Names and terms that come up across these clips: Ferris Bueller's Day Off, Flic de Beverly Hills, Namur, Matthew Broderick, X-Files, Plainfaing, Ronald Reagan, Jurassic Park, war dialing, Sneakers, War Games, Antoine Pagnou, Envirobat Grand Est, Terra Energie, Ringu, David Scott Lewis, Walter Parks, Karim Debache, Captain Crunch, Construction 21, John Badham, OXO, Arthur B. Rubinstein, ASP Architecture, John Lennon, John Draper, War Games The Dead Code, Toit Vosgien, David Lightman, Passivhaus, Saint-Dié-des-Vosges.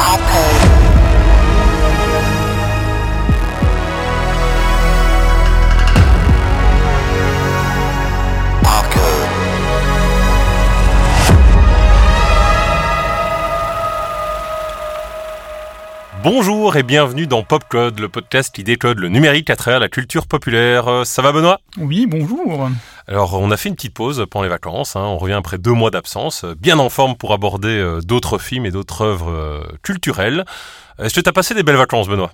PopCode. Bonjour et bienvenue dans PopCode, le podcast qui décode le numérique à travers la culture populaire. Ça va Benoît ? Oui, bonjour. Alors on a fait une petite pause pendant les vacances, on revient après 2 mois d'absence, bien en forme pour aborder d'autres films et d'autres œuvres culturelles. Est-ce que t'as passé des belles vacances Benoît ?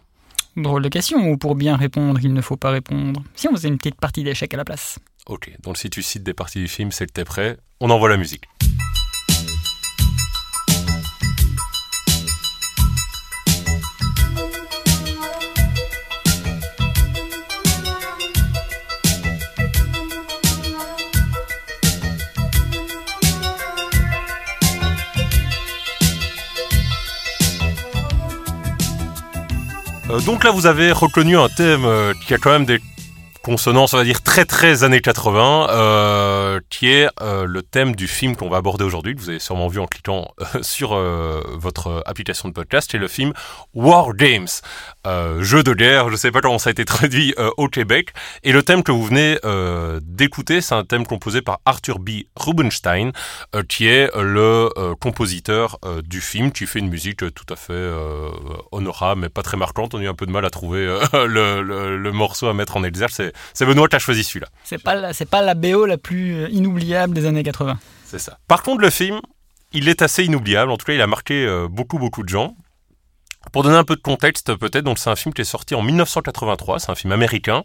Drôle de question, ou pour bien répondre, il ne faut pas répondre. Si on faisait une petite partie d'échecs à la place. Ok, donc si tu cites des parties du film, c'est que t'es prêt, on envoie la musique. Donc là, vous avez reconnu un thème qui a quand même des consonances, on va dire, très très années 80, qui est le thème du film qu'on va aborder aujourd'hui, que vous avez sûrement vu en cliquant sur votre application de podcast, c'est le film War Games, jeu de guerre, je ne sais pas comment ça a été traduit au Québec, et le thème que vous venez d'écouter, c'est un thème composé par Arthur B. Rubinstein, qui est le compositeur du film, qui fait une musique tout à fait honorable, mais pas très marquante, on a eu un peu de mal à trouver le morceau à mettre en exergue, c'est Benoît qui a choisi celui-là. C'est pas la BO la plus inoubliable des années 80. C'est ça. Par contre, le film, il est assez inoubliable. En tout cas, il a marqué beaucoup de gens. Pour donner un peu de contexte, peut-être, donc c'est un film qui est sorti en 1983. C'est un film américain,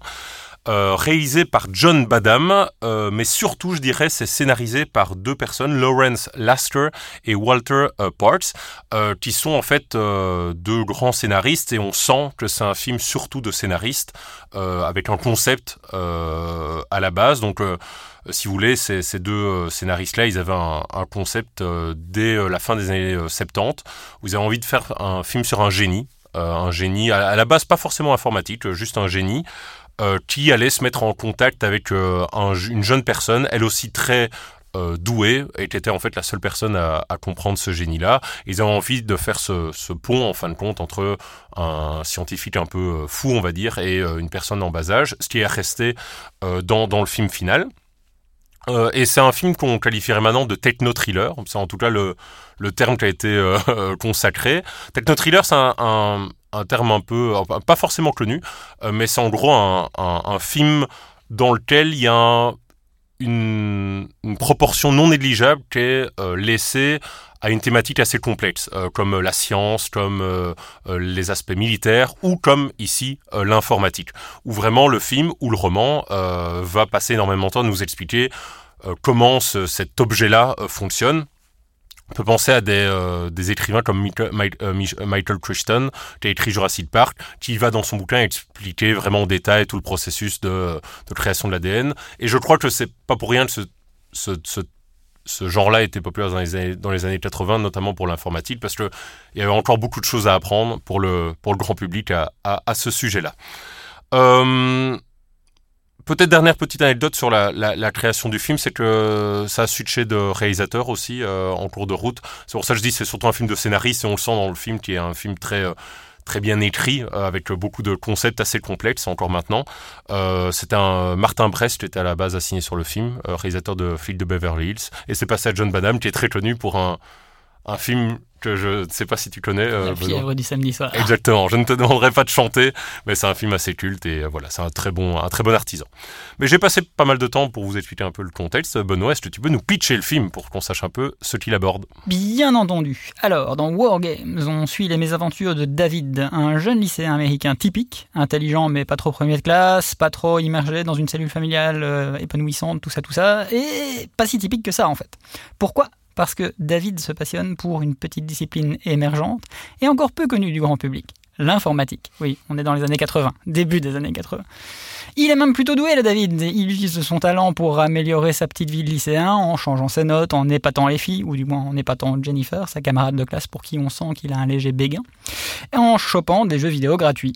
réalisé par John Badham, mais surtout, je dirais, c'est scénarisé par 2 personnes, Lawrence Lasker et Walter Parks, qui sont en fait 2 grands scénaristes, et on sent que c'est un film surtout de scénaristes, avec un concept à la base. Donc, si vous voulez, ces 2 scénaristes-là, ils avaient un concept dès la fin des années 70, où ils avaient envie de faire un film sur un génie à la base pas forcément informatique, juste un génie, qui allait se mettre en contact avec une jeune personne, elle aussi très douée, et qui était en fait la seule personne à comprendre ce génie-là. Ils avaient envie de faire ce pont, en fin de compte, entre un scientifique un peu fou, on va dire, et une personne en bas âge, ce qui est resté dans le film final. Et c'est un film qu'on qualifierait maintenant de techno-thriller, c'est en tout cas le terme qui a été consacré. Techno-thriller, c'est un terme un peu, pas forcément connu, mais c'est en gros un film dans lequel il y a une proportion non négligeable qui est laissée à une thématique assez complexe, comme la science, comme les aspects militaires, ou comme ici l'informatique, où vraiment le film ou le roman va passer énormément de temps à nous expliquer comment cet objet-là fonctionne. On peut penser à des écrivains comme Michael Crichton, qui a écrit Jurassic Park, qui va dans son bouquin expliquer vraiment en détail tout le processus de création de l'ADN. Et je crois que c'est pas pour rien que ce genre-là était populaire dans les années 80, notamment pour l'informatique, parce qu'il y avait encore beaucoup de choses à apprendre pour le grand public à ce sujet-là. Peut-être dernière petite anecdote sur la création du film, c'est que ça a switché de réalisateur aussi en cours de route. C'est pour ça que je dis que c'est surtout un film de scénariste, et on le sent dans le film, qui est un film très, très bien écrit, avec beaucoup de concepts assez complexes, encore maintenant. C'était un Martin Brest qui était à la base assigné sur le film, réalisateur de Flic de Beverly Hills, et c'est passé à John Badham, qui est très connu pour un film que je ne sais pas si tu connais. La fièvre du samedi soir. Exactement, je ne te demanderai pas de chanter, mais c'est un film assez culte, et voilà, c'est un très bon artisan. Mais j'ai passé pas mal de temps pour vous expliquer un peu le contexte. Benoît, est-ce que tu peux nous pitcher le film pour qu'on sache un peu ce qu'il aborde ? Bien entendu. Alors, dans War Games, on suit les mésaventures de David, un jeune lycéen américain typique, intelligent mais pas trop premier de classe, pas trop immergé dans une cellule familiale épanouissante, tout ça, et pas si typique que ça en fait. Pourquoi ? Parce que David se passionne pour une petite discipline émergente et encore peu connue du grand public, l'informatique. Oui, on est dans les années 80, début des années 80. Il est même plutôt doué, le David. Il utilise son talent pour améliorer sa petite vie de lycéen en changeant ses notes, en épatant les filles, ou du moins en épatant Jennifer, sa camarade de classe pour qui on sent qu'il a un léger béguin, et en chopant des jeux vidéo gratuits.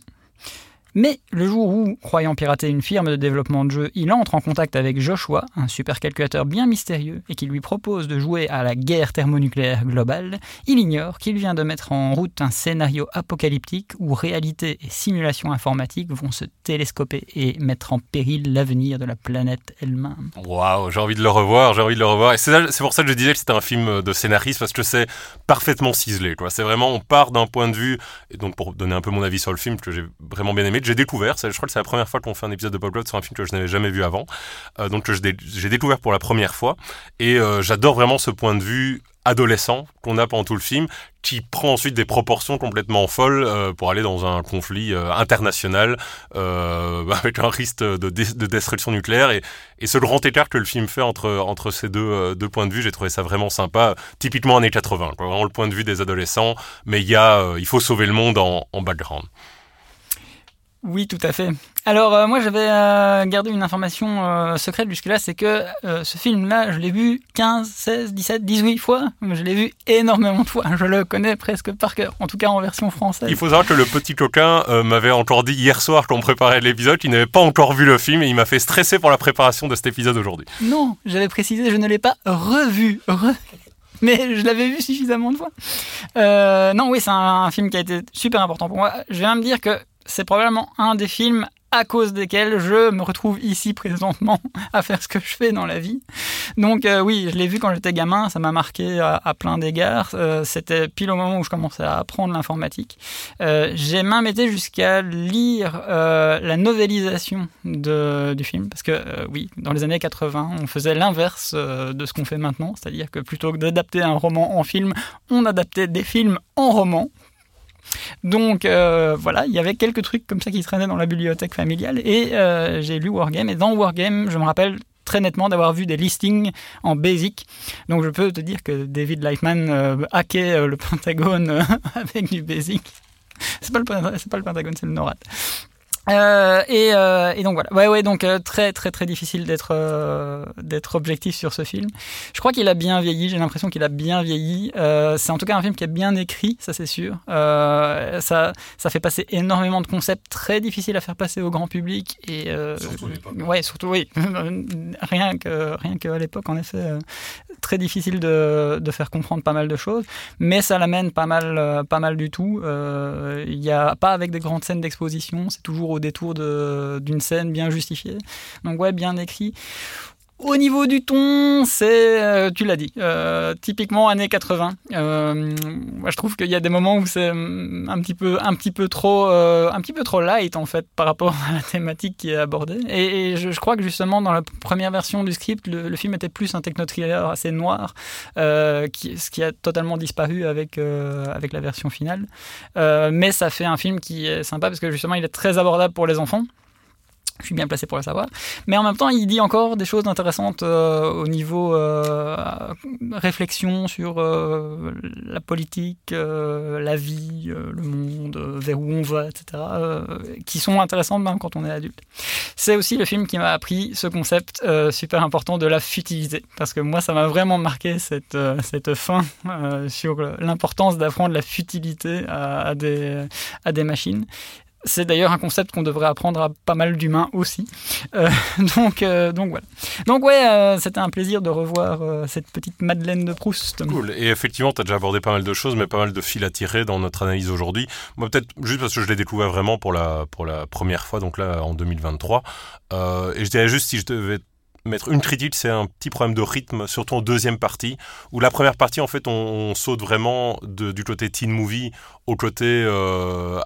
Mais le jour où, croyant pirater une firme de développement de jeux, il entre en contact avec Joshua, un supercalculateur bien mystérieux, et qui lui propose de jouer à la guerre thermonucléaire globale, il ignore qu'il vient de mettre en route un scénario apocalyptique où réalité et simulation informatique vont se télescoper et mettre en péril l'avenir de la planète elle-même. Waouh, j'ai envie de le revoir, Et c'est pour ça que je disais que c'était un film de scénariste, parce que c'est parfaitement ciselé, quoi. C'est vraiment, on part d'un point de vue, et donc pour donner un peu mon avis sur le film, que j'ai vraiment bien aimé, que j'ai découvert, je crois que c'est la première fois qu'on fait un épisode de PopCode sur un film que je n'avais jamais vu avant, donc que j'ai découvert pour la première fois, et j'adore vraiment ce point de vue adolescent qu'on a pendant tout le film, qui prend ensuite des proportions complètement folles pour aller dans un conflit international avec un risque de destruction nucléaire, et ce grand écart que le film fait entre ces deux points de vue, j'ai trouvé ça vraiment sympa, typiquement années 80, quoi, vraiment le point de vue des adolescents, mais il faut sauver le monde en background. Oui, tout à fait. Alors, moi, j'avais gardé une information secrète jusque-là, c'est que ce film-là, je l'ai vu 15, 16, 17, 18 fois. Je l'ai vu énormément de fois. Je le connais presque par cœur, en tout cas en version française. Il faut savoir que le petit coquin m'avait encore dit hier soir, quand on préparait l'épisode, qu'il n'avait pas encore vu le film, et il m'a fait stresser pour la préparation de cet épisode aujourd'hui. Non, j'avais précisé, je ne l'ai pas revu. Mais je l'avais vu suffisamment de fois. Non, oui, c'est un film qui a été super important pour moi. Je viens de me dire que c'est probablement un des films à cause desquels je me retrouve ici présentement à faire ce que je fais dans la vie. Donc oui, je l'ai vu quand j'étais gamin, ça m'a marqué à plein d'égards. C'était pile au moment où je commençais à apprendre l'informatique. J'ai même été jusqu'à lire la novélisation du film, parce que oui, dans les années 80, on faisait l'inverse de ce qu'on fait maintenant, c'est-à-dire que plutôt que d'adapter un roman en film, on adaptait des films en romans. Donc voilà, il y avait quelques trucs comme ça qui traînaient dans la bibliothèque familiale, et j'ai lu War Games, et dans War Games, je me rappelle très nettement d'avoir vu des listings en BASIC. Donc je peux te dire que David Lightman hackait le Pentagone avec du BASIC. C'est pas le Pentagone, c'est le NORAD. Et donc voilà. Ouais, donc très très très difficile d'être objectif sur ce film. Je crois qu'il a bien vieilli. J'ai l'impression qu'il a bien vieilli. C'est en tout cas un film qui est bien écrit, ça c'est sûr. Ça fait passer énormément de concepts très difficiles à faire passer au grand public, et surtout à l'époque. Ouais, surtout oui. rien que à l'époque, en effet, très difficile de faire comprendre pas mal de choses. Mais ça l'amène pas mal du tout. Il y a pas avec des grandes scènes d'exposition. C'est toujours au détour d'une scène bien justifiée. Donc ouais, bien écrit. Au niveau du ton, c'est, tu l'as dit, typiquement années 80. Moi, je trouve qu'il y a des moments où c'est un petit peu trop light en fait par rapport à la thématique qui est abordée. Et je crois que justement dans la première version du script, le film était plus un techno-thriller assez noir, ce qui a totalement disparu avec la version finale. Mais ça fait un film qui est sympa parce que justement il est très abordable pour les enfants. Je suis bien placé pour le savoir. Mais en même temps, il dit encore des choses intéressantes au niveau réflexion sur la politique, la vie, le monde, vers où on va, etc. Qui sont intéressantes même quand on est adulte. C'est aussi le film qui m'a appris ce concept super important de la futilité. Parce que moi, ça m'a vraiment marqué cette fin sur l'importance d'apprendre la futilité à des machines. C'est d'ailleurs un concept qu'on devrait apprendre à pas mal d'humains aussi. Donc voilà. Donc ouais, c'était un plaisir de revoir cette petite Madeleine de Proust. Cool. Et effectivement, tu as déjà abordé pas mal de choses, mais pas mal de fils à tirer dans notre analyse aujourd'hui. Moi, peut-être juste parce que je l'ai découvert vraiment pour la première fois, donc là, en 2023. Et je dirais juste, si je devais mettre une critique, c'est un petit problème de rythme, surtout en deuxième partie, où la première partie, en fait, on saute vraiment du côté teen movie au côté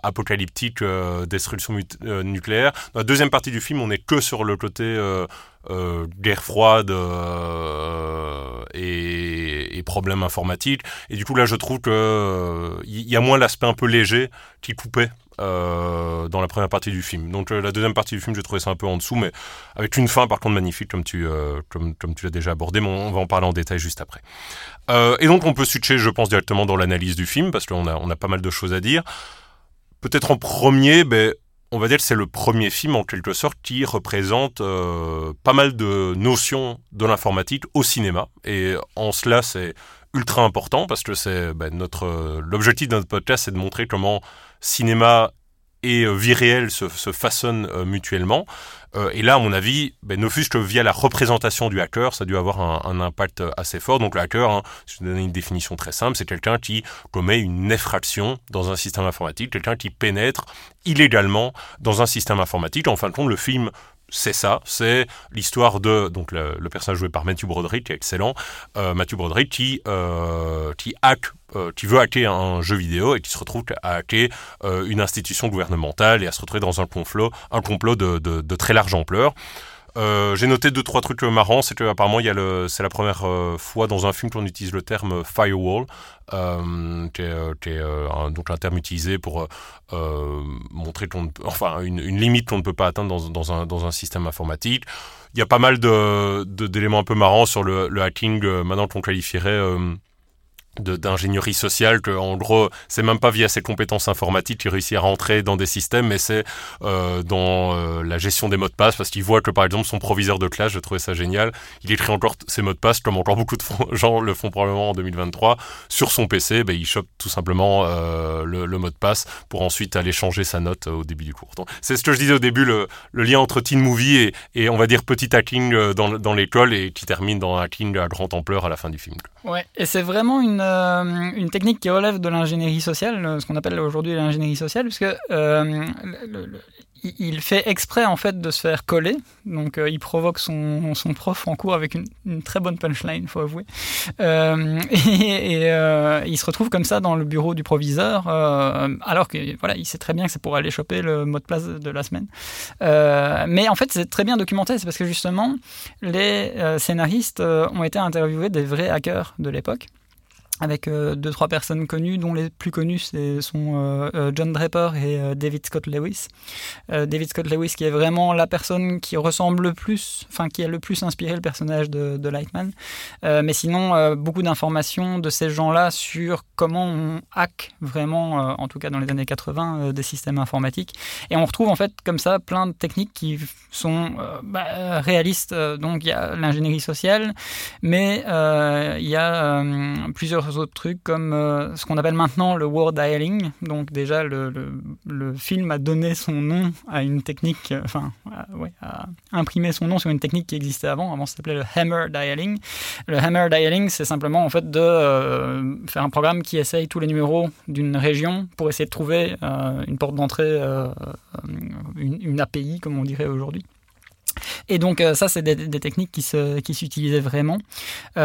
apocalyptique, destruction nucléaire. Dans la deuxième partie du film, on n'est que sur le côté guerre froide et problèmes informatiques. Et du coup, là, je trouve qu'il y a moins l'aspect un peu léger qui coupait dans la première partie du film. Donc la deuxième partie du film, j'ai trouvé ça un peu en dessous, mais avec une fin par contre magnifique, comme tu l'as déjà abordé, mais on va en parler en détail juste après. Et donc on peut switcher, je pense, directement dans l'analyse du film, parce qu'on a pas mal de choses à dire. Peut-être en premier, on va dire que c'est le premier film en quelque sorte qui représente pas mal de notions de l'informatique au cinéma, et en cela c'est ultra important, parce que c'est l'objectif de notre podcast, c'est de montrer comment cinéma et vie réelle se façonnent mutuellement. Et là, à mon avis, ne fût-ce que via la représentation du hacker, ça a dû avoir un impact assez fort. Donc le hacker, si je vous donne une définition très simple, c'est quelqu'un qui commet une effraction dans un système informatique, quelqu'un qui pénètre illégalement dans un système informatique. En fin de compte, le film... c'est ça, c'est l'histoire de donc le personnage joué par Matthew Broderick, qui est excellent, Matthew Broderick qui veut hacker un jeu vidéo et qui se retrouve à hacker une institution gouvernementale et à se retrouver dans un complot de très large ampleur. J'ai noté 2-3 trucs marrants, c'est qu'apparemment c'est la première fois dans un film qu'on utilise le terme firewall, qui est donc un terme utilisé pour montrer une limite qu'on ne peut pas atteindre dans un système informatique. Il y a pas mal d'éléments un peu marrants sur le hacking, maintenant qu'on qualifierait d'ingénierie sociale, que en gros c'est même pas via ses compétences informatiques qu'il réussit à rentrer dans des systèmes, mais c'est dans la gestion des mots de passe, parce qu'il voit que par exemple son proviseur de classe, je trouvais ça génial, il écrit encore ses mots de passe comme encore beaucoup de gens le font probablement en 2023 sur son PC. Il chope tout simplement le mot de passe pour ensuite aller changer sa note au début du cours. Donc, c'est ce que je disais au début, le lien entre teen movie et on va dire petit hacking dans l'école, et qui termine dans un hacking à grande ampleur à la fin du film. Ouais, et c'est vraiment une technique qui relève de l'ingénierie sociale, ce qu'on appelle aujourd'hui l'ingénierie sociale, puisque il fait exprès en fait de se faire coller, donc il provoque son prof en cours avec une très bonne punchline, faut avouer, et il se retrouve comme ça dans le bureau du proviseur, alors que voilà, il sait très bien que c'est pour aller choper le mot de passe de la semaine, mais en fait c'est très bien documenté, c'est parce que justement les scénaristes ont été interviewés des vrais hackers de l'époque, avec 2-3 personnes connues, dont les plus connues sont John Draper et David Scott Lewis. David Scott Lewis qui est vraiment la personne qui ressemble le plus, enfin qui a le plus inspiré le personnage de Lightman. Mais sinon, beaucoup d'informations de ces gens-là sur comment on hack vraiment, en tout cas dans les années 80, des systèmes informatiques. Et on retrouve en fait comme ça plein de techniques qui sont réalistes. Donc il y a l'ingénierie sociale, mais il y a plusieurs autres trucs comme ce qu'on appelle maintenant le war dialing. Donc déjà le film a donné son nom à une technique, a imprimé son nom sur une technique qui existait avant ça s'appelait le hammer dialing. Le hammer dialing, c'est simplement en fait de faire un programme qui essaye tous les numéros d'une région pour essayer de trouver une porte d'entrée, une API comme on dirait aujourd'hui. Et donc ça, c'est des techniques qui s'utilisaient vraiment. On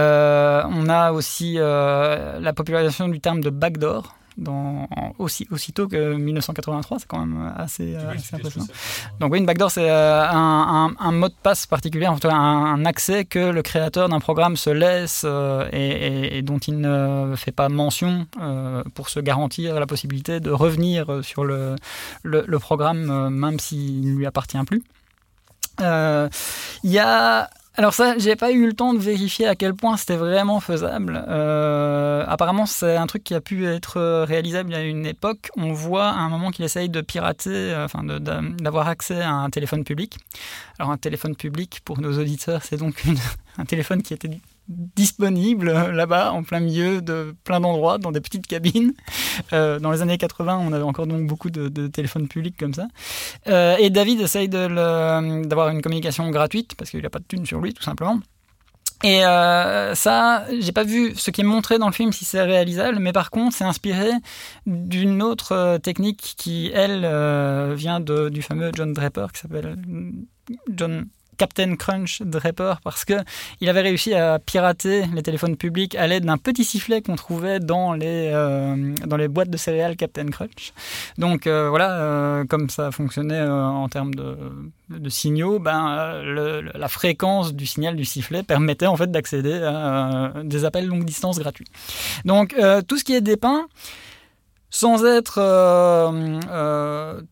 a aussi la popularisation du terme de backdoor, aussitôt que 1983, c'est quand même assez impressionnant. Donc oui, une backdoor, c'est un mot de passe particulier, en tout cas un accès que le créateur d'un programme se laisse et dont il ne fait pas mention pour se garantir la possibilité de revenir sur le programme, même s'il ne lui appartient plus. Alors ça, j'ai pas eu le temps de vérifier à quel point c'était vraiment faisable. Apparemment, c'est un truc qui a pu être réalisable à une époque. On voit à un moment qu'il essaye de pirater, d'avoir accès à un téléphone public. Alors un téléphone public, pour nos auditeurs, c'est donc un téléphone qui était disponible là-bas, en plein milieu de plein d'endroits, dans des petites cabines. Dans les années 80, on avait encore donc beaucoup de téléphones publics comme ça. Et David essaye d'avoir une communication gratuite, parce qu'il n'a pas de thune sur lui, tout simplement. Et ça, j'ai pas vu ce qui est montré dans le film si c'est réalisable, mais par contre, c'est inspiré d'une autre technique qui, elle, vient du fameux John Draper, qui s'appelle Captain Crunch Draper, parce qu'il avait réussi à pirater les téléphones publics à l'aide d'un petit sifflet qu'on trouvait dans les boîtes de céréales Captain Crunch. Donc comme ça fonctionnait en termes de signaux, la fréquence du signal du sifflet permettait en fait d'accéder à des appels longue distance gratuits. Donc tout ce qui est dépeint, sans être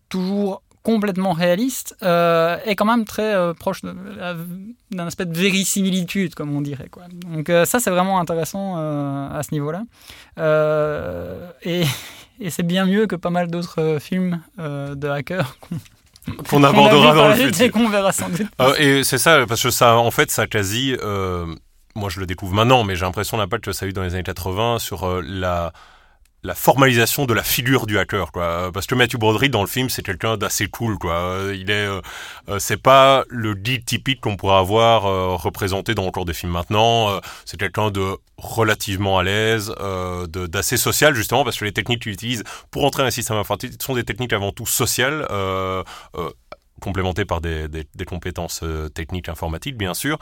toujours complètement réaliste, est quand même très proche d'un aspect de vérisimilitude, comme on dirait, quoi. Donc ça, c'est vraiment intéressant à ce niveau-là. Et c'est bien mieux que pas mal d'autres films de hackers qu'on abordera dans le futur. Et qu'on verra sans doute. Et c'est ça, parce que ça, en fait, ça quasi... moi, je le découvre maintenant, mais j'ai l'impression l'impact que ça a eu dans les années 80 sur la... la formalisation de la figure du hacker, quoi. Parce que Matthew Broderick, dans le film, c'est quelqu'un d'assez cool, quoi. Il est, c'est pas le geek typique qu'on pourrait avoir représenté dans encore des films maintenant. C'est quelqu'un de relativement à l'aise, d'assez social, justement, parce que les techniques qu'il utilise pour entrer dans un système informatique sont des techniques avant tout sociales, complémentées par des compétences techniques informatiques, bien sûr.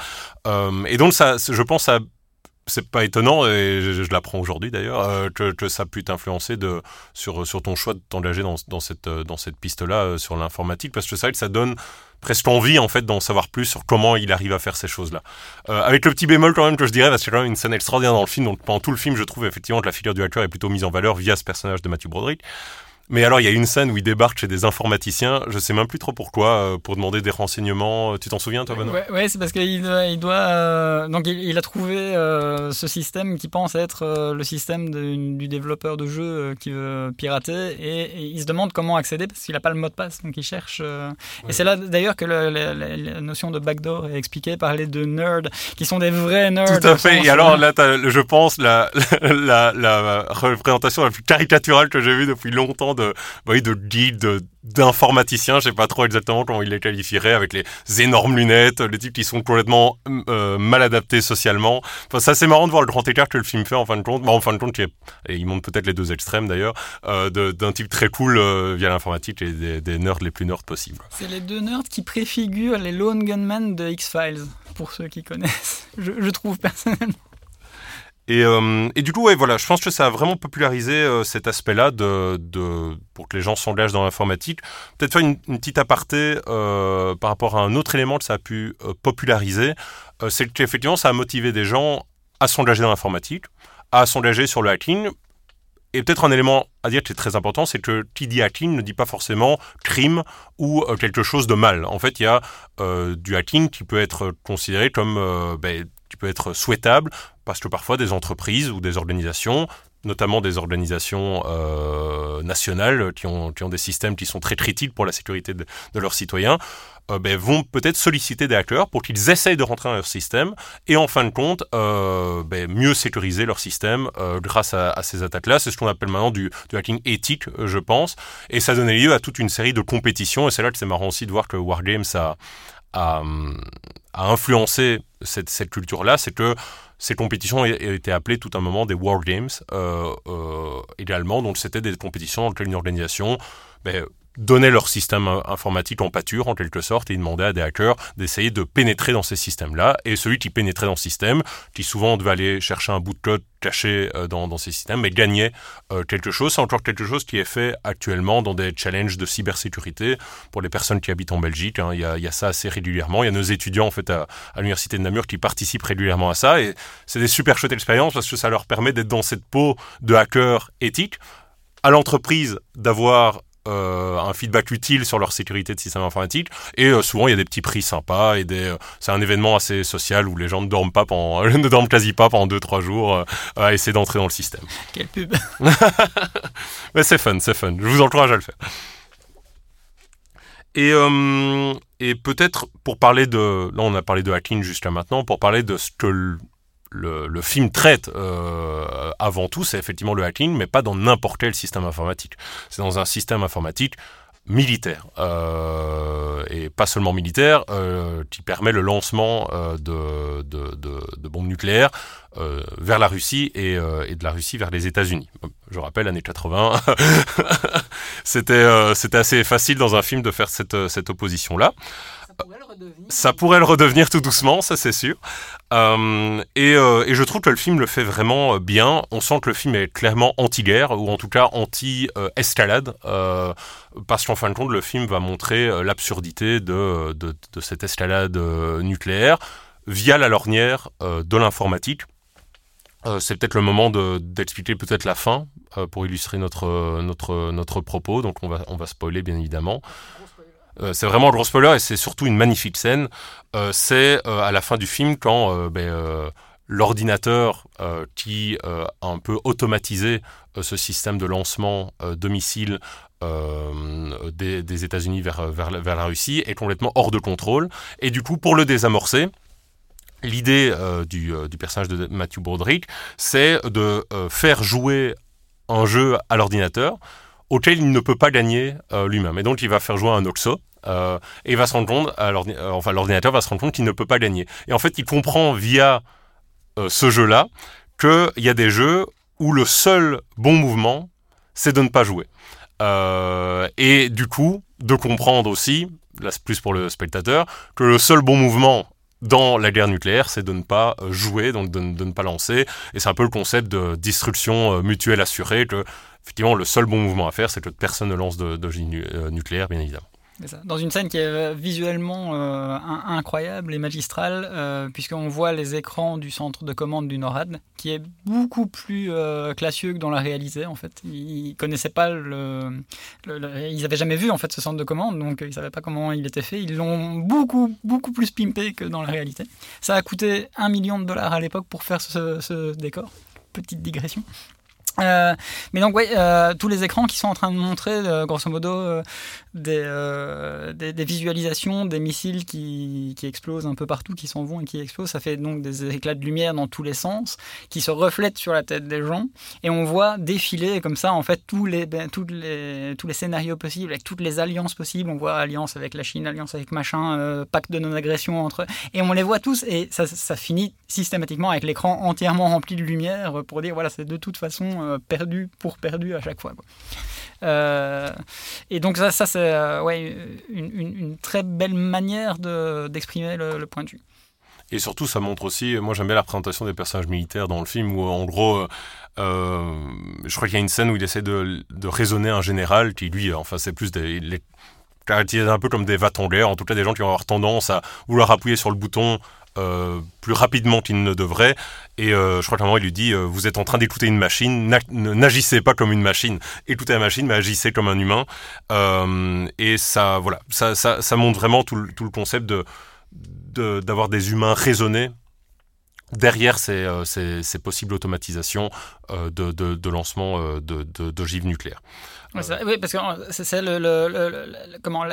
Et donc, ça, je pense, ça... C'est pas étonnant, et je l'apprends aujourd'hui d'ailleurs, que ça puisse t'influencer sur ton choix de t'engager dans cette piste-là, sur l'informatique, parce que c'est vrai que ça donne presque envie en fait d'en savoir plus sur comment il arrive à faire ces choses-là. Avec le petit bémol quand même que je dirais, parce que c'est quand même une scène extraordinaire dans le film, donc pendant tout le film je trouve effectivement que la figure du hacker est plutôt mise en valeur via ce personnage de Matthew Broderick. Mais alors, il y a une scène où il débarque chez des informaticiens, je sais même plus trop pourquoi, pour demander des renseignements. Tu t'en souviens, toi, Benoît ? Ouais, c'est parce qu'il a trouvé ce système qui pense être le système du développeur de jeu qui veut pirater, et il se demande comment accéder parce qu'il n'a pas le mot de passe, donc il cherche. Et c'est là d'ailleurs que la notion de backdoor est expliquée par les deux nerds, qui sont des vrais nerds. Tout à fait. Et alors là, je pense la représentation la plus caricaturale que j'ai vue depuis longtemps. De guide d'informaticien, je sais pas trop exactement comment il les qualifierait, avec les énormes lunettes, les types qui sont complètement mal adaptés socialement. Enfin, c'est assez marrant de voir le grand écart que le film fait en fin de compte. Bon, en fin de compte, il montre peut-être les deux extrêmes d'ailleurs, d'un type très cool via l'informatique et des nerds les plus nerds possibles. C'est les deux nerds qui préfigurent les Lone Gunmen de X-Files, pour ceux qui connaissent, je trouve personnellement. Et du coup, ouais, voilà, je pense que ça a vraiment popularisé cet aspect-là pour que les gens s'engagent dans l'informatique. Peut-être faire une petite aparté par rapport à un autre élément que ça a pu populariser, c'est qu'effectivement, ça a motivé des gens à s'engager dans l'informatique, à s'engager sur le hacking. Et peut-être un élément à dire qui est très important, c'est que qui dit hacking ne dit pas forcément crime ou quelque chose de mal. En fait, il y a du hacking qui peut être considéré comme... qui peut être souhaitable, parce que parfois des entreprises ou des organisations, notamment des organisations nationales qui ont des systèmes qui sont très critiques pour la sécurité de leurs citoyens, vont peut-être solliciter des hackers pour qu'ils essayent de rentrer dans leur système et en fin de compte mieux sécuriser leur système grâce à ces attaques-là. C'est ce qu'on appelle maintenant du hacking éthique, je pense, et ça donnait lieu à toute une série de compétitions, et c'est là que c'est marrant aussi de voir que War Games a influencé cette culture-là, c'est que ces compétitions étaient appelées tout un moment des War Games également, donc c'était des compétitions dans lesquelles une organisation donnait leur système informatique en pâture en quelque sorte, et demandait à des hackers d'essayer de pénétrer dans ces systèmes-là, et celui qui pénétrait dans ce système, qui souvent devait aller chercher un bout de code caché dans ces systèmes, mais gagnait quelque chose. C'est encore quelque chose qui est fait actuellement dans des challenges de cybersécurité pour les personnes qui habitent en Belgique. Hein, il y a ça assez régulièrement. Il y a nos étudiants en fait à l'université de Namur qui participent régulièrement à ça, et c'est des super chouettes expériences parce que ça leur permet d'être dans cette peau de hacker éthique, à l'entreprise d'avoir un feedback utile sur leur sécurité de système informatique, et souvent il y a des petits prix sympas, et c'est un événement assez social où les gens ne dorment quasi pas pendant 2-3 jours à essayer d'entrer dans le système. Quelle pub. Mais c'est fun, je vous encourage à le faire. Et peut-être pour parler là on a parlé de hacking jusqu'à maintenant, pour parler de ce que le film traite avant tout, c'est effectivement le hacking, mais pas dans n'importe quel système informatique. C'est dans un système informatique militaire, et pas seulement militaire, qui permet le lancement de bombes nucléaires vers la Russie et de la Russie vers les États-Unis. Je rappelle, années 80, c'était assez facile dans un film de faire cette opposition-là. Ça pourrait le redevenir tout doucement, ça c'est sûr. Et je trouve que le film le fait vraiment bien. On sent que le film est clairement anti-guerre, ou en tout cas anti-escalade, parce qu'en fin de compte, le film va montrer l'absurdité de cette escalade nucléaire via la lorgnère de l'informatique. C'est peut-être le moment d'expliquer peut-être la fin pour illustrer notre propos. Donc on va spoiler bien évidemment. C'est vraiment un gros spoiler, et c'est surtout une magnifique scène. C'est à la fin du film quand l'ordinateur qui a un peu automatisé ce système de lancement de missiles des États-Unis vers la Russie est complètement hors de contrôle. Et du coup, pour le désamorcer, l'idée du personnage de Matthew Broderick, c'est de faire jouer un jeu à l'ordinateur auquel il ne peut pas gagner lui-même. Et donc, il va faire jouer un OXO. Et il va se rendre compte, l'ordinateur va se rendre compte qu'il ne peut pas gagner. Et en fait, il comprend via ce jeu-là qu'il y a des jeux où le seul bon mouvement, c'est de ne pas jouer. Et du coup, de comprendre aussi, là c'est plus pour le spectateur, que le seul bon mouvement dans la guerre nucléaire, c'est de ne pas jouer, donc de ne pas lancer. Et c'est un peu le concept de destruction mutuelle assurée, que effectivement, le seul bon mouvement à faire, c'est que personne ne lance de nucléaire, bien évidemment. Dans une scène qui est visuellement incroyable et magistrale, puisqu'on voit les écrans du centre de commande du NORAD, qui est beaucoup plus classieux que dans la réalité. En fait, ils connaissaient pas ils n'avaient jamais vu en fait ce centre de commande, donc ils ne savaient pas comment il était fait. Ils l'ont beaucoup plus pimpé que dans la réalité. Ça a coûté $1 million à l'époque pour faire ce décor. Petite digression. Mais donc oui, tous les écrans qui sont en train de montrer grosso modo des visualisations des missiles qui explosent un peu partout, qui s'en vont et qui explosent, ça fait donc des éclats de lumière dans tous les sens qui se reflètent sur la tête des gens, et on voit défiler comme ça en fait tous les scénarios possibles, avec toutes les alliances possibles. On voit alliance avec la Chine, alliance avec machin, pacte de non-agression entre eux, et on les voit tous, et ça finit systématiquement avec l'écran entièrement rempli de lumière pour dire voilà, c'est de toute façon perdu pour perdu à chaque fois, quoi. Et donc ça c'est une très belle manière d'exprimer le point de vue. Et surtout, ça montre aussi, moi j'aime bien la représentation des personnages militaires dans le film, où en gros, je crois qu'il y a une scène où il essaie de raisonner un général qui lui, enfin c'est plus les caractérise un peu comme des va-t-en-guerre, en tout cas des gens qui vont avoir tendance à vouloir appuyer sur le bouton plus rapidement qu'il ne devrait, et je crois qu'à un moment il lui dit vous êtes en train d'écouter une machine, n'agissez pas comme une machine, écoutez la machine mais agissez comme un humain, et ça, voilà, ça montre vraiment tout le concept d'avoir des humains raisonnés derrière ces possibles automatisations de lancement d'ogives nucléaires. Oui, parce que c'est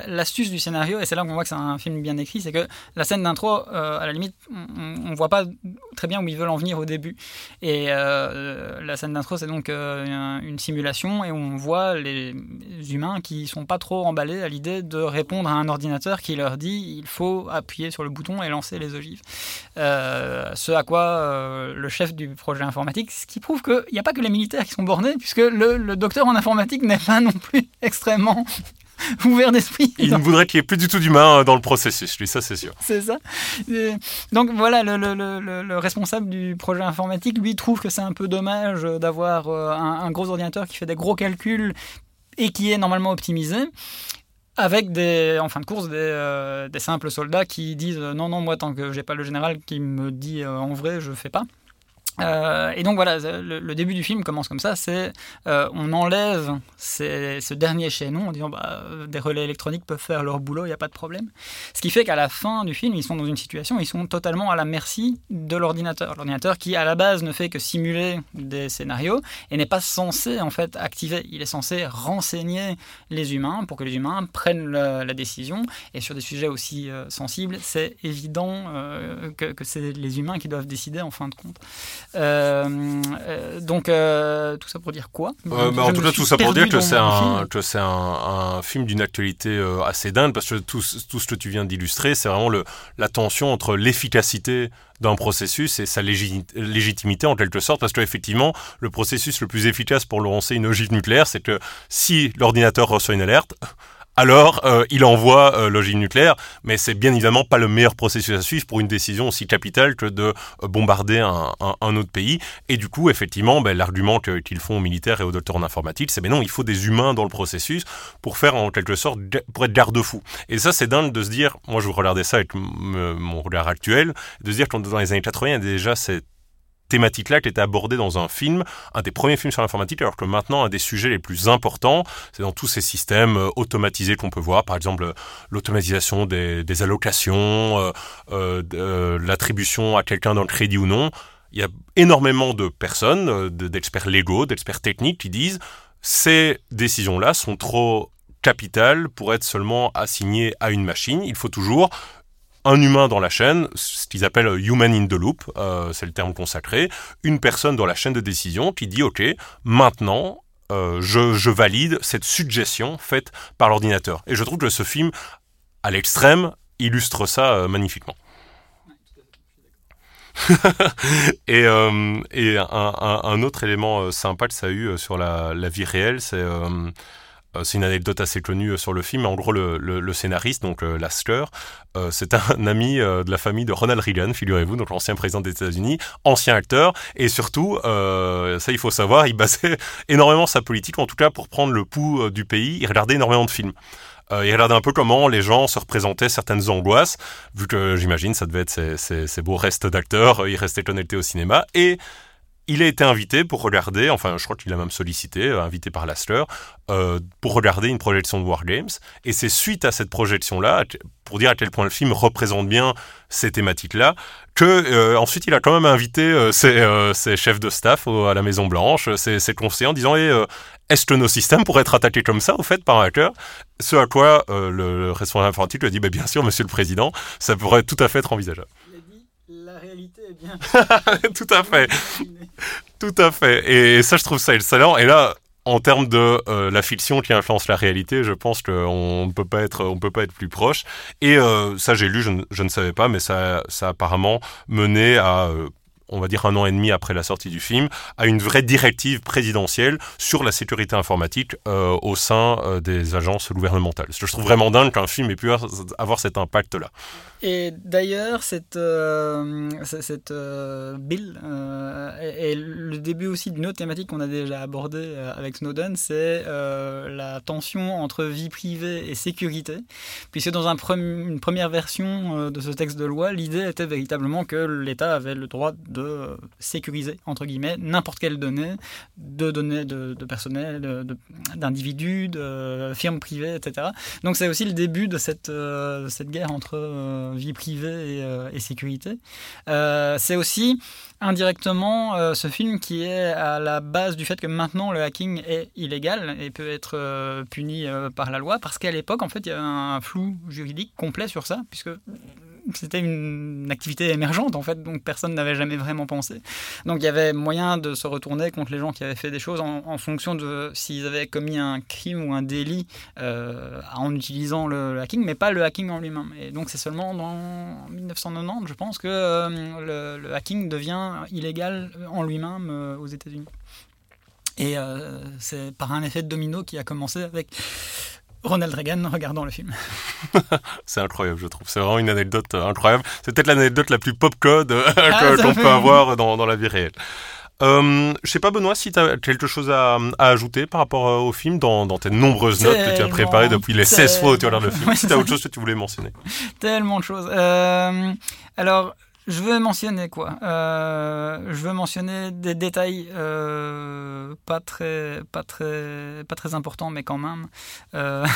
l'astuce du scénario, et c'est là qu'on voit que c'est un film bien écrit, c'est que la scène d'intro, à la limite, on ne voit pas très bien où ils veulent en venir au début. Et la scène d'intro, c'est donc une simulation, et on voit les humains qui ne sont pas trop emballés à l'idée de répondre à un ordinateur qui leur dit « il faut appuyer sur le bouton et lancer les ogives ». Ce à quoi le chef du projet informatique, ce qui prouve qu'il n'y a pas que les militaires qui sont bornés, puisque le docteur en informatique n'est pas non plus extrêmement ouvert d'esprit. Il ne voudrait qu'il n'y ait plus du tout d'humain dans le processus, lui, ça c'est sûr. C'est ça. Donc voilà, le responsable du projet informatique, lui, trouve que c'est un peu dommage d'avoir un gros ordinateur qui fait des gros calculs et qui est normalement optimisé, avec en fin de course des simples soldats qui disent « non, moi, tant que je n'ai pas le général qui me dit en vrai, je ne fais pas ». Et donc voilà, le début du film commence comme ça, c'est on enlève ce dernier chaînon en disant bah, des relais électroniques peuvent faire leur boulot, il n'y a pas de problème. Ce qui fait qu'à la fin du film, ils sont dans une situation, ils sont totalement à la merci de l'ordinateur. L'ordinateur qui à la base ne fait que simuler des scénarios et n'est pas censé en fait activer. Il est censé renseigner les humains pour que les humains prennent la décision. Et sur des sujets aussi sensibles, c'est évident que c'est les humains qui doivent décider en fin de compte. Donc tout ça pour dire quoi ? En tout cas, tout ça pour dire que c'est un film d'une actualité assez dingue, parce que tout ce que tu viens d'illustrer, c'est vraiment la tension entre l'efficacité d'un processus et sa légitimité en quelque sorte, parce qu'effectivement, le processus le plus efficace pour lancer une ogive nucléaire, c'est que si l'ordinateur reçoit une alerte, alors, il envoie l'ogive nucléaire, mais c'est bien évidemment pas le meilleur processus à suivre pour une décision aussi capitale que de bombarder un autre pays. Et du coup, effectivement, l'argument qu'ils font aux militaires et aux docteurs en informatique, c'est non, il faut des humains dans le processus pour faire en quelque sorte, pour être garde-fou. Et ça, c'est dingue de se dire, moi je regardais ça avec mon regard actuel, de se dire que dans les années 80, il y a déjà cette thématique-là qui était abordée dans un film, un des premiers films sur l'informatique, alors que maintenant, un des sujets les plus importants, c'est dans tous ces systèmes automatisés qu'on peut voir, par exemple l'automatisation des allocations, l'attribution à quelqu'un d'un crédit ou non. Il y a énormément de personnes, d'experts légaux, d'experts techniques qui disent « ces décisions-là sont trop capitales pour être seulement assignées à une machine, il faut toujours un humain dans la chaîne, ce qu'ils appellent « human in the loop », c'est le terme consacré, une personne dans la chaîne de décision qui dit « ok, maintenant, je valide cette suggestion faite par l'ordinateur. Et je trouve que ce film, à l'extrême, illustre ça magnifiquement. Et un autre élément sympa que ça a eu sur la vie réelle, c'est une anecdote assez connue sur le film. En gros, le scénariste, donc Lasker, c'est un ami de la famille de Ronald Reagan, figurez-vous, donc l'ancien président des États-Unis, ancien acteur, et surtout, ça il faut savoir, il basait énormément sa politique, en tout cas pour prendre le pouls du pays, il regardait énormément de films. Il regardait un peu comment les gens se représentaient certaines angoisses, vu que j'imagine ça devait être ces beaux restes d'acteurs, il restait connecté au cinéma, et il a été invité pour regarder, enfin je crois qu'il a même sollicité, invité par Lasker, pour regarder une projection de War Games. Et c'est suite à cette projection-là, pour dire à quel point le film représente bien ces thématiques-là, que ensuite il a quand même invité ses chefs de staff à la Maison-Blanche, ses conseillers en disant est-ce que nos systèmes pourraient être attaqués comme ça, au fait, par un hacker ? Ce à quoi le responsable informatique lui a dit bah, bien sûr, monsieur le président, ça pourrait tout à fait être envisageable. La réalité est bien. Tout à fait. Tout à fait. Et ça, je trouve ça excellent. Et là, en termes de la fiction qui influence la réalité, je pense qu'on ne peut pas être plus proche. Et ça, j'ai lu, je ne savais pas, mais ça a apparemment mené à, on va dire 1 an et demi après la sortie du film, à une vraie directive présidentielle sur la sécurité informatique au sein des agences gouvernementales. Je trouve vraiment dingue qu'un film ait pu avoir cet impact-là. Et d'ailleurs, cette bill est le début aussi d'une autre thématique qu'on a déjà abordée avec Snowden, c'est la tension entre vie privée et sécurité. Puisque dans une première version de ce texte de loi, l'idée était véritablement que l'État avait le droit de sécuriser, entre guillemets, n'importe quelle donnée de personnel, d'individus, de firmes privées, etc. Donc c'est aussi le début de cette guerre entre vie privée et sécurité. C'est aussi indirectement ce film qui est à la base du fait que maintenant le hacking est illégal et peut être puni par la loi, parce qu'à l'époque, en fait, il y avait un flou juridique complet sur ça, puisque c'était une activité émergente, en fait, donc personne n'avait jamais vraiment pensé. Donc il y avait moyen de se retourner contre les gens qui avaient fait des choses en fonction de s'ils avaient commis un crime ou un délit en utilisant le hacking, mais pas le hacking en lui-même. Et donc c'est seulement en 1990, je pense, que le hacking devient illégal en lui-même aux États-Unis. Et c'est par un effet de domino qui a commencé avec Ronald Reagan regardant le film. C'est incroyable, je trouve. C'est vraiment une anecdote incroyable. C'est peut-être l'anecdote la plus pop-code qu'on peut avoir dans la vie réelle. Je sais pas, Benoît, si tu as quelque chose à ajouter par rapport au film dans tes nombreuses notes que tu as préparées depuis les 16 fois où tu regardes le film. Si tu as autre chose que tu voulais mentionner. Tellement de choses. Alors, je veux mentionner quoi ? Je veux mentionner des détails pas très importants, mais quand même.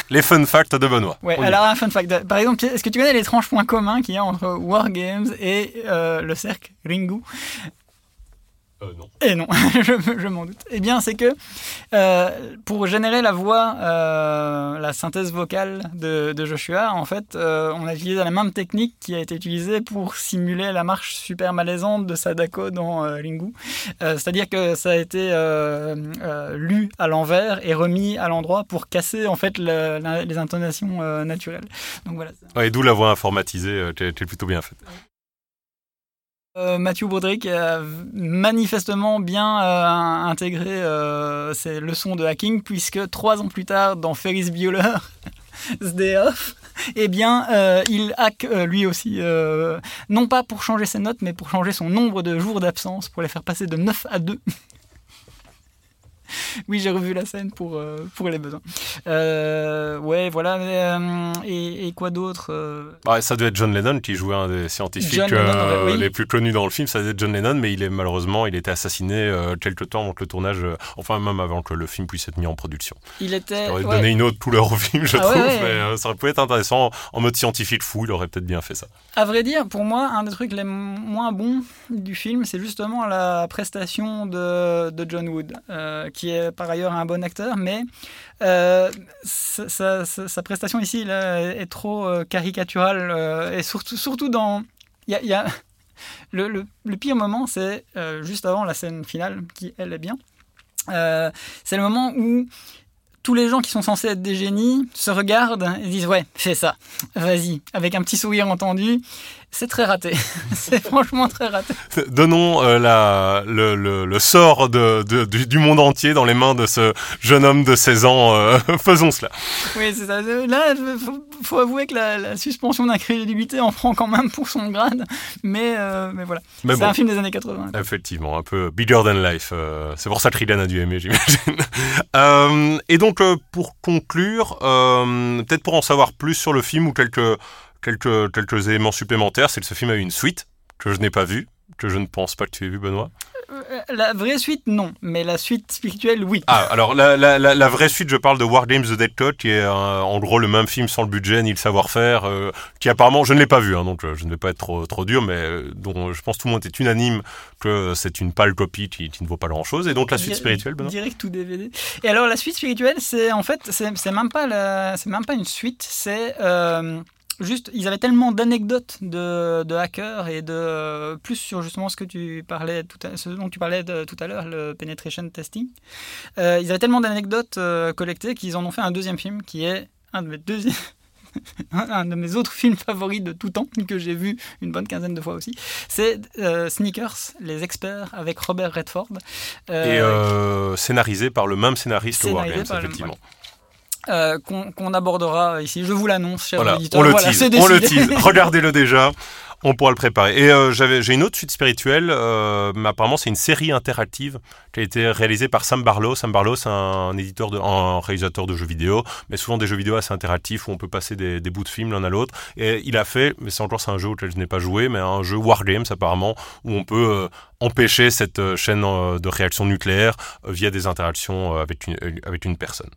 Les fun facts de Benoît. Ouais. Alors un fun fact. Par exemple, est-ce que tu connais l'étrange point commun qu'il y a entre War Games et le cercle Ringu ? Non. Et non, je m'en doute. Eh bien, c'est que pour générer la voix, la synthèse vocale de Joshua, en fait, on a utilisé la même technique qui a été utilisée pour simuler la marche super malaisante de Sadako dans Ringu. C'est-à-dire que ça a été lu à l'envers et remis à l'endroit pour casser en fait les intonations naturelles. Donc voilà. Ouais, et d'où la voix informatisée, qui est plutôt bien faite. Matthew Broderick a manifestement bien intégré ses leçons de hacking, puisque 3 ans plus tard, dans Ferris Bueller's Day Off, eh bien, il hack lui aussi, non pas pour changer ses notes, mais pour changer son nombre de jours d'absence, pour les faire passer de 9 à 2. Oui, j'ai revu la scène pour les besoins. Ouais, voilà. Et quoi d'autre ça devait être John Lennon qui jouait un des scientifiques oui, les plus connus dans le film. Ça devait être John Lennon, mais malheureusement, il était assassiné quelque temps avant que le tournage, enfin même avant que le film puisse être mis en production. Ça aurait donné une autre couleur au film, je trouve. Ouais. Mais ça pouvait être intéressant en mode scientifique fou. Il aurait peut-être bien fait ça. À vrai dire, pour moi, un des trucs les moins bons du film, c'est justement la prestation de John Wood, qui est par ailleurs un bon acteur, mais sa prestation ici là, est trop caricaturale, et surtout dans... Y a le pire moment, c'est juste avant la scène finale, qui elle est bien, C'est le moment où tous les gens qui sont censés être des génies se regardent et disent « Ouais, fais ça, vas-y », avec un petit sourire entendu. C'est très raté. C'est franchement très raté. Donnons le sort du monde entier dans les mains de ce jeune homme de 16 ans. Faisons cela. Oui, c'est ça. Là, faut avouer que la suspension d'incrédulité en prend quand même pour son grade. Mais voilà. Mais c'est bon, un film des années 80. Effectivement, un peu bigger than life. C'est pour ça que Trillan a dû aimer, j'imagine. Et donc, pour conclure, peut-être pour en savoir plus sur le film ou quelques éléments supplémentaires, c'est que ce film a eu une suite que je n'ai pas vue, que je ne pense pas que tu aies vue, Benoît. La vraie suite, non, mais la suite spirituelle, oui. Ah, alors la vraie suite, je parle de War Games The Dead Code, qui est en gros le même film sans le budget ni le savoir-faire, qui apparemment, je ne l'ai pas vu, hein, donc je ne vais pas être trop dur, mais dont je pense que tout le monde est unanime que c'est une pâle copie qui ne vaut pas grand-chose. Et donc la suite spirituelle, Benoît. Direct ou DVD. Et alors la suite spirituelle, c'est en fait, c'est même pas une suite, c'est juste, ils avaient tellement d'anecdotes de hackers et de plus sur justement ce dont tu parlais tout à l'heure, le penetration testing. Ils avaient tellement d'anecdotes collectées qu'ils en ont fait un deuxième film qui est un de mes autres films favoris de tout temps, que j'ai vu une bonne quinzaine de fois aussi, c'est Sneakers, les experts, avec Robert Redford. Scénarisé par le même scénariste au War Games, effectivement. Qu'on abordera ici. Je vous l'annonce, chers auditeurs. On le tease. Regardez-le déjà. On pourra le préparer. Et j'ai une autre suite spirituelle. Mais apparemment, c'est une série interactive qui a été réalisée par Sam Barlow. Sam Barlow, c'est un réalisateur de jeux vidéo, mais souvent des jeux vidéo assez interactifs où on peut passer des bouts de films l'un à l'autre. Et il a fait, mais c'est un jeu auquel je n'ai pas joué, mais un jeu War Games apparemment, où on peut empêcher cette chaîne de réaction nucléaire via des interactions avec une personne.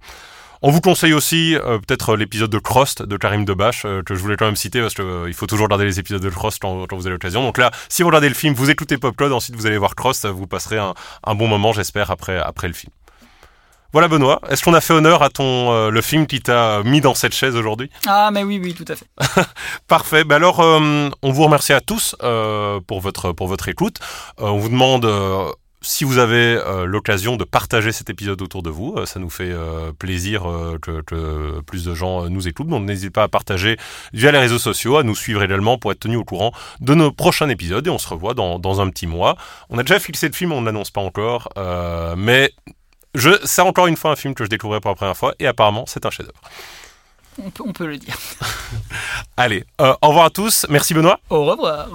On vous conseille aussi peut-être l'épisode de Cross de Karim Debache, que je voulais quand même citer parce qu'il faut toujours regarder les épisodes de Cross quand vous avez l'occasion. Donc là, si vous regardez le film, vous écoutez PopCode, ensuite vous allez voir Cross, vous passerez un bon moment, j'espère, après le film. Voilà Benoît, est-ce qu'on a fait honneur à le film qui t'a mis dans cette chaise aujourd'hui ? Ah mais oui, tout à fait. Parfait, bah alors on vous remercie à tous pour votre écoute. On vous demande... si vous avez l'occasion de partager cet épisode autour de vous, ça nous fait plaisir que plus de gens nous écoutent. Donc n'hésitez pas à partager via les réseaux sociaux, à nous suivre également pour être tenus au courant de nos prochains épisodes. Et on se revoit dans un petit mois. On a déjà fixé le film, on ne l'annonce pas encore. Mais c'est encore une fois un film que je découvrais pour la première fois. Et apparemment, c'est un chef-d'œuvre. On peut le dire. Allez, au revoir à tous. Merci Benoît. Au revoir.